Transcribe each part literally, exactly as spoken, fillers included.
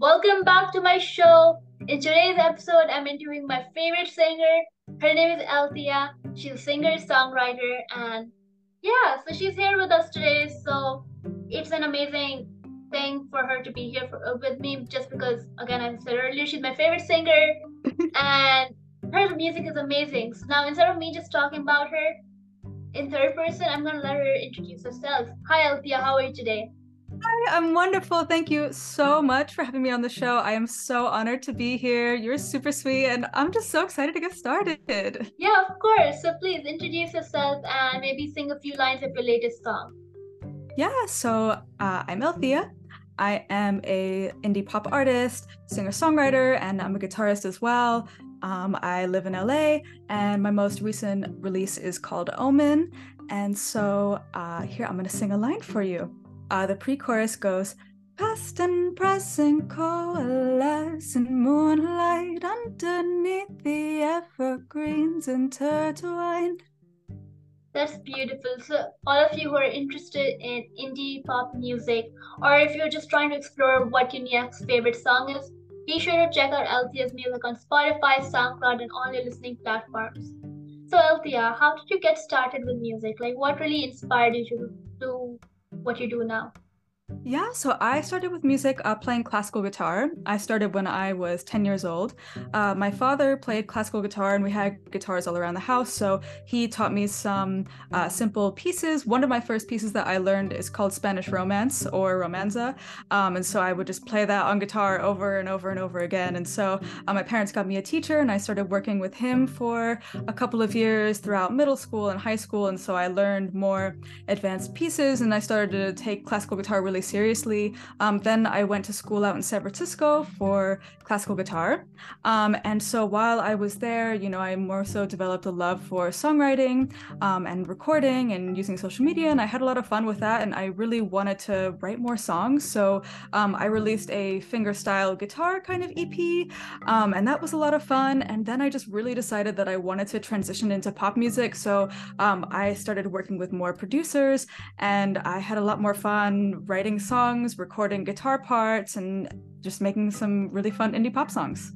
Welcome back to my show. In today's episode, I'm interviewing my favorite singer. Her name is Elthia. She's a singer, songwriter, and yeah, so she's here with us today. So it's an amazing thing for her to be here for, uh, with me, just because, again, I said earlier, she's my favorite singer, and her music is amazing. So now, instead of me just talking about her in third person, I'm going to let her introduce herself. Hi, Elthia. How are you today? Hi, I'm wonderful. Thank you so much for having me on the show. I am so honored to be here. You're super sweet, and I'm just so excited to get started. Yeah, of course. So please introduce yourself and maybe sing a few lines of your latest song. Yeah, so uh, I'm Elthia. I am a indie pop artist, singer-songwriter, and I'm a guitarist as well. Um, I live in L A, and my most recent release is called Omen. And so uh, here, I'm going to sing a line for you. Uh, the pre-chorus goes, past and present coalesce in moonlight underneath the evergreens intertwined. That's beautiful. So all of you who are interested in indie pop music, or if you're just trying to explore what your next favorite song is, be sure to check out Elthia's music on Spotify, SoundCloud, and all your listening platforms. So Elthia, how did you get started with music? Like, what really inspired you to do what you do now? Yeah, so I started with music uh, playing classical guitar. I started when I was ten years old. Uh, my father played classical guitar, and we had guitars all around the house, so he taught me some uh, simple pieces. One of my first pieces that I learned is called Spanish Romance, or Romanza, um, and so I would just play that on guitar over and over and over again. And so uh, my parents got me a teacher, and I started working with him for a couple of years throughout middle school and high school, and so I learned more advanced pieces, and I started to take classical guitar really seriously. Um, then I went to school out in San Francisco for classical guitar. Um, and so while I was there, you know, I more so developed a love for songwriting um, and recording and using social media. And I had a lot of fun with that. And I really wanted to write more songs. So um, I released a fingerstyle guitar kind of E P. Um, and that was a lot of fun. And then I just really decided that I wanted to transition into pop music. So um, I started working with more producers, and I had a lot more fun writing songs, recording guitar parts, and just making some really fun indie pop songs.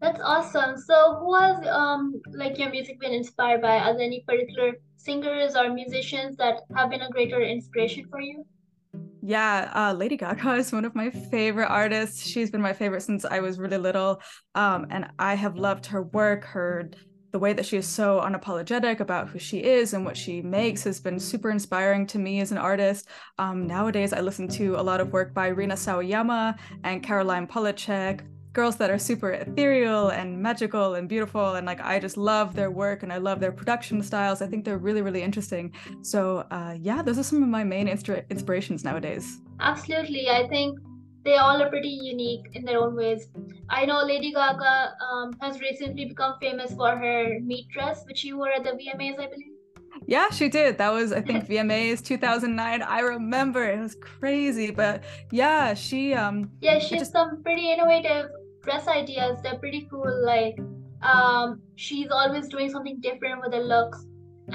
That's awesome. So who has um like your music been inspired by? Are there any particular singers or musicians that have been a greater inspiration for you? Yeah, uh, Lady Gaga is one of my favorite artists. She's been my favorite since I was really little, um, and I have loved her work. Her The way that she is so unapologetic about who she is and what she makes has been super inspiring to me as an artist. Um, nowadays, I listen to a lot of work by Rina Sawayama and Caroline Polachek, girls that are super ethereal and magical and beautiful. And like, I just love their work, and I love their production styles. I think they're really, really interesting. So uh, yeah, those are some of my main instru- inspirations nowadays. Absolutely. I think they all are pretty unique in their own ways. I know Lady Gaga um, has recently become famous for her meat dress, which she wore at the V M As, I believe. Yeah, she did. That was, I think, V M As two thousand nine. I remember. It was crazy. But yeah, she... Um, yeah, she has just... some pretty innovative dress ideas. They're pretty cool. Like, um, she's always doing something different with her looks.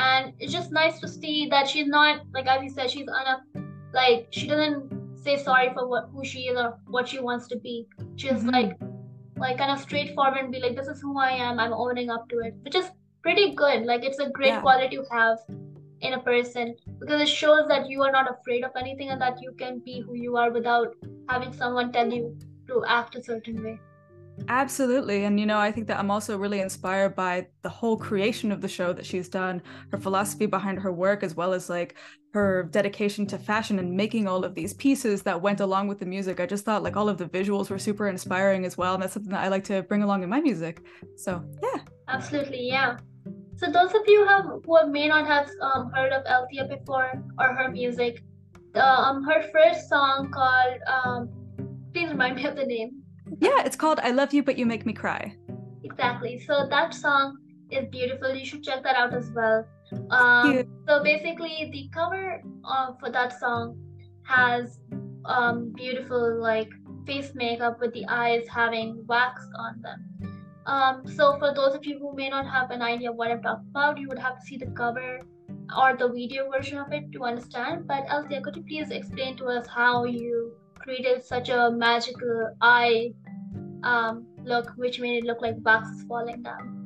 And it's just nice to see that she's not, like as you said, she's on a... Like, she doesn't... say sorry for what who she is or what she wants to be. She's mm-hmm. like like kind of straightforward and be like, this is who I am, I'm owning up to it, which is pretty good. Like, it's a great yeah. quality to have in a person, because it shows that you are not afraid of anything and that you can be who you are without having someone tell you to act a certain way. Absolutely. And, you know, I think that I'm also really inspired by the whole creation of the show that she's done, her philosophy behind her work, as well as like her dedication to fashion and making all of these pieces that went along with the music. I just thought like all of the visuals were super inspiring as well. And that's something that I like to bring along in my music. So, yeah. Absolutely. Yeah. So those of you have, who may not have um, heard of Elthia before or her music, the, um, her first song called, um, please remind me of the name. Yeah, it's called I Love You But You Make Me Cry. Exactly. So that song is beautiful. You should check that out as well. Um, yeah. So basically, the cover of, for that song has um, beautiful like face makeup with the eyes having wax on them. Um, so for those of you who may not have an idea of what I'm talking about, you would have to see the cover or the video version of it to understand. But Elthia, could you please explain to us how you created such a magical eye um, look, which made it look like boxes falling down.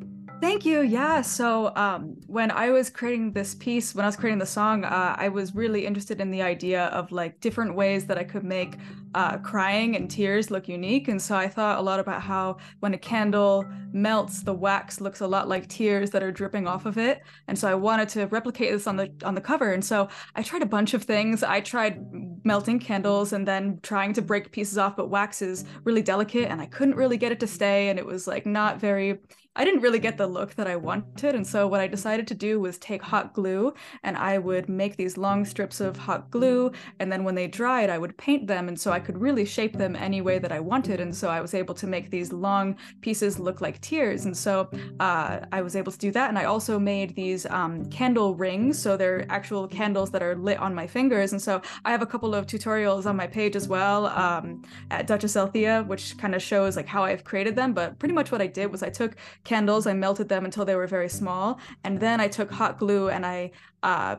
Thank you. Yeah. So um, when I was creating this piece, when I was creating the song, uh, I was really interested in the idea of like different ways that I could make uh, crying and tears look unique. And so I thought a lot about how when a candle melts, the wax looks a lot like tears that are dripping off of it. And so I wanted to replicate this on the on the cover. And so I tried a bunch of things. I tried melting candles and then trying to break pieces off, but wax is really delicate and I couldn't really get it to stay. And it was like not very... I didn't really get the look that I wanted, and so what I decided to do was take hot glue, and I would make these long strips of hot glue, and then when they dried, I would paint them, and so I could really shape them any way that I wanted, and so I was able to make these long pieces look like tears, and so uh, I was able to do that, and I also made these um, candle rings, so they're actual candles that are lit on my fingers, and so I have a couple of tutorials on my page as well um, at Duchess Elthia, which kind of shows like how I've created them, but pretty much what I did was I took candles, I melted them until they were very small, and then I took hot glue and I uh,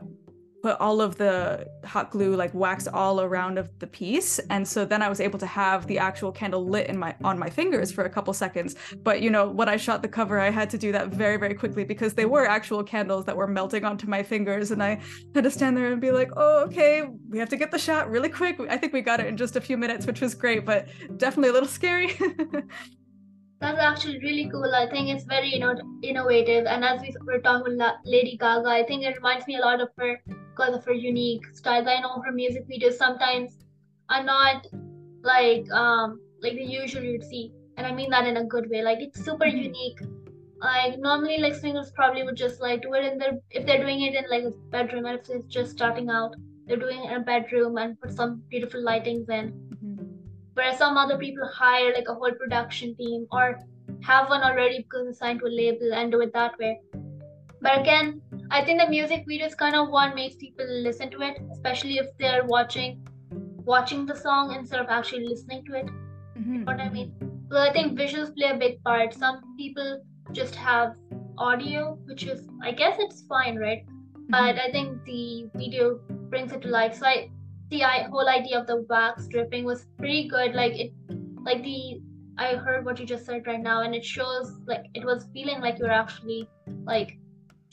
put all of the hot glue like wax all around of the piece, and so then I was able to have the actual candle lit in my on my fingers for a couple seconds. But you know, when I shot the cover, I had to do that very very quickly because they were actual candles that were melting onto my fingers, and I had to stand there and be like, oh okay, we have to get the shot really quick. I think we got it in just a few minutes, which was great, but definitely a little scary. That's actually really cool. I think it's very, you know, innovative. And as we were talking with Lady Gaga, I think it reminds me a lot of her because of her unique style. I know her music videos sometimes are not like um like the usual you'd see, and I mean that in a good way. Like it's super unique. Like normally, like singers probably would just like do it in their if they're doing it in like a bedroom, and if it's just starting out, they're doing it in a bedroom and put some beautiful lightings in. Whereas some other people hire like a whole production team or have one already because it's signed to a label and do it that way. But again, I think the music video is kind of what makes people listen to it, especially if they're watching watching the song instead of actually listening to it. Mm-hmm. You know what I mean? So I think visuals play a big part. Some people just have audio, which is, I guess it's fine, right? Mm-hmm. But I think the video brings it to life. So I The whole idea of the wax dripping was pretty good. Like it, like the I heard what you just said right now, and it shows like it was feeling like you're actually like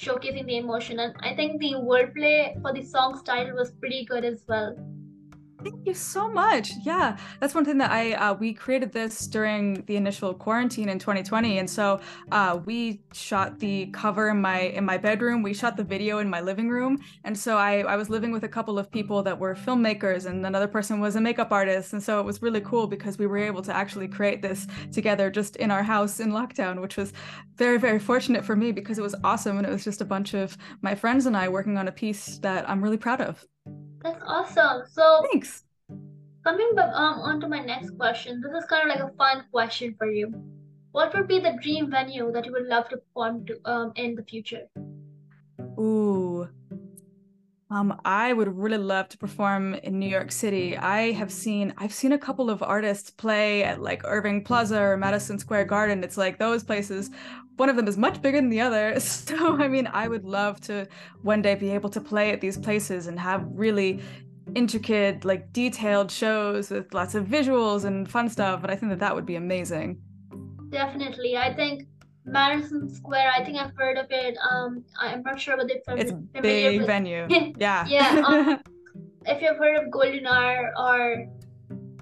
showcasing the emotion. And I think the wordplay for the song's title was pretty good as well. Thank you so much. Yeah, that's one thing that I uh, we created this during the initial quarantine in twenty twenty, and so uh, we shot the cover in my in my bedroom. We shot the video in my living room, and so I I was living with a couple of people that were filmmakers, and another person was a makeup artist, and so it was really cool because we were able to actually create this together just in our house in lockdown, which was very very fortunate for me because it was awesome, and it was just a bunch of my friends and I working on a piece that I'm really proud of. That's awesome. So thanks. Coming back um, on to my next question, this is kind of like a fun question for you. What would be the dream venue that you would love to perform to um, in the future? Ooh. Um, I would really love to perform in New York City. I have seen, I've seen a couple of artists play at like Irving Plaza or Madison Square Garden. It's like those places, one of them is much bigger than the other. So, I mean, I would love to one day be able to play at these places and have really intricate, like detailed shows with lots of visuals and fun stuff. And I think that that would be amazing. Definitely. I think Madison Square, I think I've heard of it. Um, I'm not sure but it's a it's familiar big with... venue. Yeah. Yeah. Um, if you've heard of Golden Hour or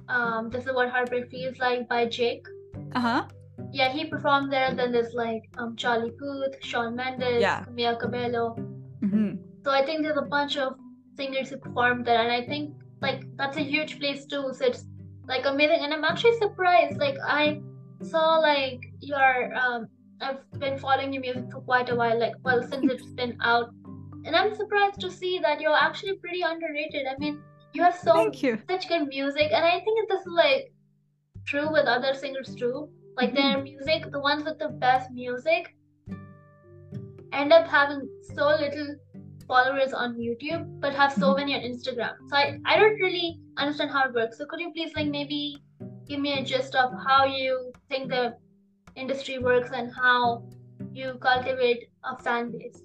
um, This Is What Heartbreak Feels Like by Jake. Uh huh. Yeah, he performed there. And then there's like um Charlie Puth, Shawn Mendes, yeah. Camila Cabello. Mm-hmm. So I think there's a bunch of singers who performed there, and I think like that's a huge place too. So it's like amazing, and I'm actually surprised. Like I saw like your um. I've been following your music for quite a while, like well since it's been out, and I'm surprised to see that you're actually pretty underrated. I mean, you have so Thank you. such good music, and I think this is like true with other singers too. Like mm-hmm. their music, the ones with the best music, end up having so little followers on YouTube, but have so many on Instagram. So I, I don't really understand how it works. So could you please like maybe give me a gist of how you think the industry works and how you cultivate a fan base?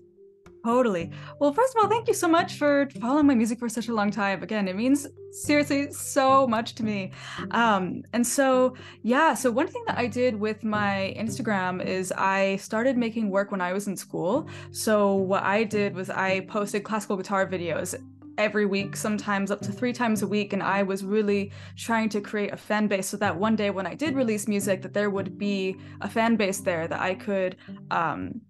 Totally. Well, first of all, thank you so much for following my music for such a long time. Again, it means seriously so much to me. Um, and so, yeah, so one thing that I did with my Instagram is I started making work when I was in school. So what I did was I posted classical guitar videos every week, sometimes up to three times a week. And I was really trying to create a fan base so that one day when I did release music, that there would be a fan base there that I could, um,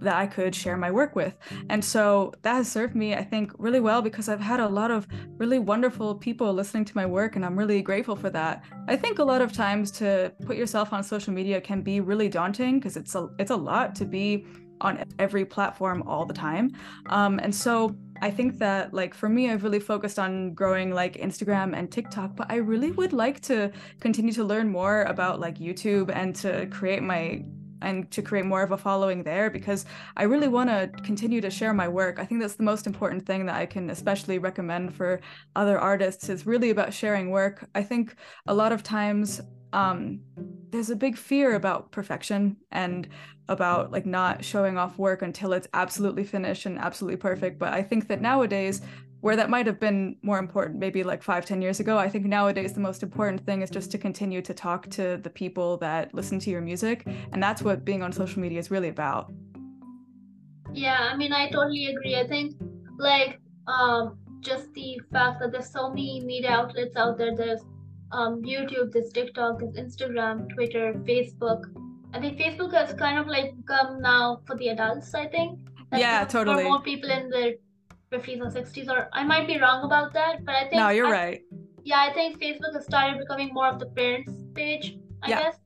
that I could share my work with. And so that has served me, I think, really well, because I've had a lot of really wonderful people listening to my work, and I'm really grateful for that. I think a lot of times to put yourself on social media can be really daunting, because it's a, it's a lot to be on every platform all the time. Um, and so I think that, like, for me, I've really focused on growing like Instagram and TikTok, but I really would like to continue to learn more about like YouTube and to create my and to create more of a following there, because I really want to continue to share my work. I think that's the most important thing that I can especially recommend for other artists, is really about sharing work. I think a lot of times um, there's a big fear about perfection and about like not showing off work until it's absolutely finished and absolutely perfect. But I think that nowadays, where that might have been more important maybe like five, ten years ago, I think nowadays the most important thing is just to continue to talk to the people that listen to your music. And that's what being on social media is really about. Yeah, I mean, I totally agree. I think like um, just the fact that there's so many media outlets out there, there's um, YouTube, there's TikTok, there's Instagram, Twitter, Facebook. I think Facebook has kind of like become now for the adults, I think. Like, yeah, totally. For more people in the fifties or sixties, or I might be wrong about that, but I think no, you're I, right. Yeah, I think Facebook has started becoming more of the parents' page, I yeah. guess.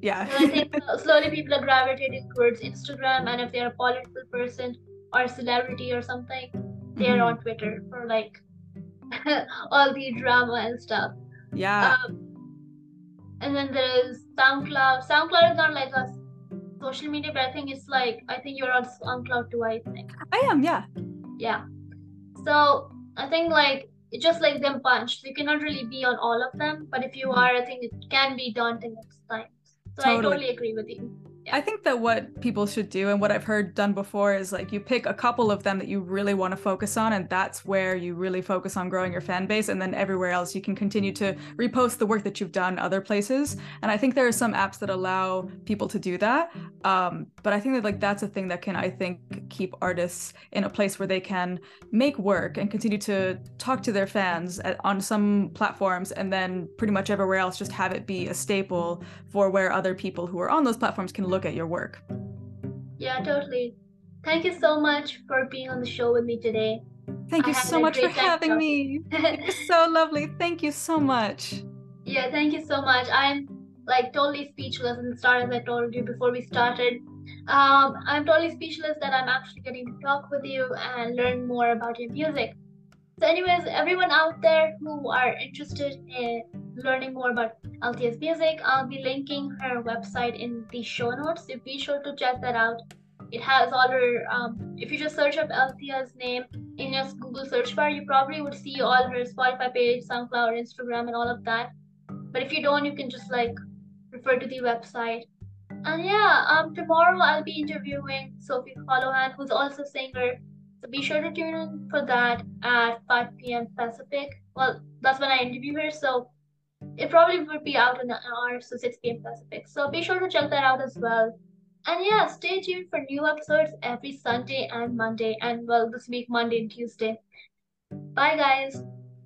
Yeah. So I think slowly people are gravitating towards Instagram, and if they're a political person or a celebrity or something, they're mm-hmm. on Twitter for like all the drama and stuff. Yeah. Um, and then there is SoundCloud. SoundCloud is not like a social media, but I think it's like I think you're on SoundCloud too. I think. I am. Yeah. Yeah. So I think like it's just like them punched. You cannot really be on all of them, but if you are, I think it can be daunting at times. So totally. I totally agree with you. Yeah. I think that what people should do, and what I've heard done before, is like you pick a couple of them that you really want to focus on, and that's where you really focus on growing your fan base, and then everywhere else you can continue to repost the work that you've done other places. And I think there are some apps that allow people to do that. Um, but I think that like that's a thing that can, I think, keep artists in a place where they can make work and continue to talk to their fans at, on some platforms, and then pretty much everywhere else just have it be a staple for where other people who are on those platforms can look at your work. Yeah, totally. Thank you so much for being on the show with me today. Thank you so much for having me. You're so lovely. Thank you so much. Yeah, thank you so much. I'm like totally speechless, and started as I told you before we started. Um, I'm totally speechless that I'm actually getting to talk with you and learn more about your music. So anyways, everyone out there who are interested in learning more about Elthia's music, I'll be linking her website in the show notes, so be sure to check that out. It has all her, um, if you just search up Elthia's name in your Google search bar, you probably would see all her Spotify page, SoundCloud, Instagram, and all of that. But if you don't, you can just like refer to the website. And yeah, um, tomorrow I'll be interviewing Sophie Holohan, who's also a singer. So be sure to tune in for that at five p.m. Pacific. Well, that's when I interview her, so it probably would be out in an hour, so six p.m. Pacific. So be sure to check that out as well. And yeah, stay tuned for new episodes every Sunday and Monday, and well, this week, Monday and Tuesday. Bye, guys.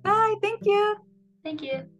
Bye. Thank you. Thank you.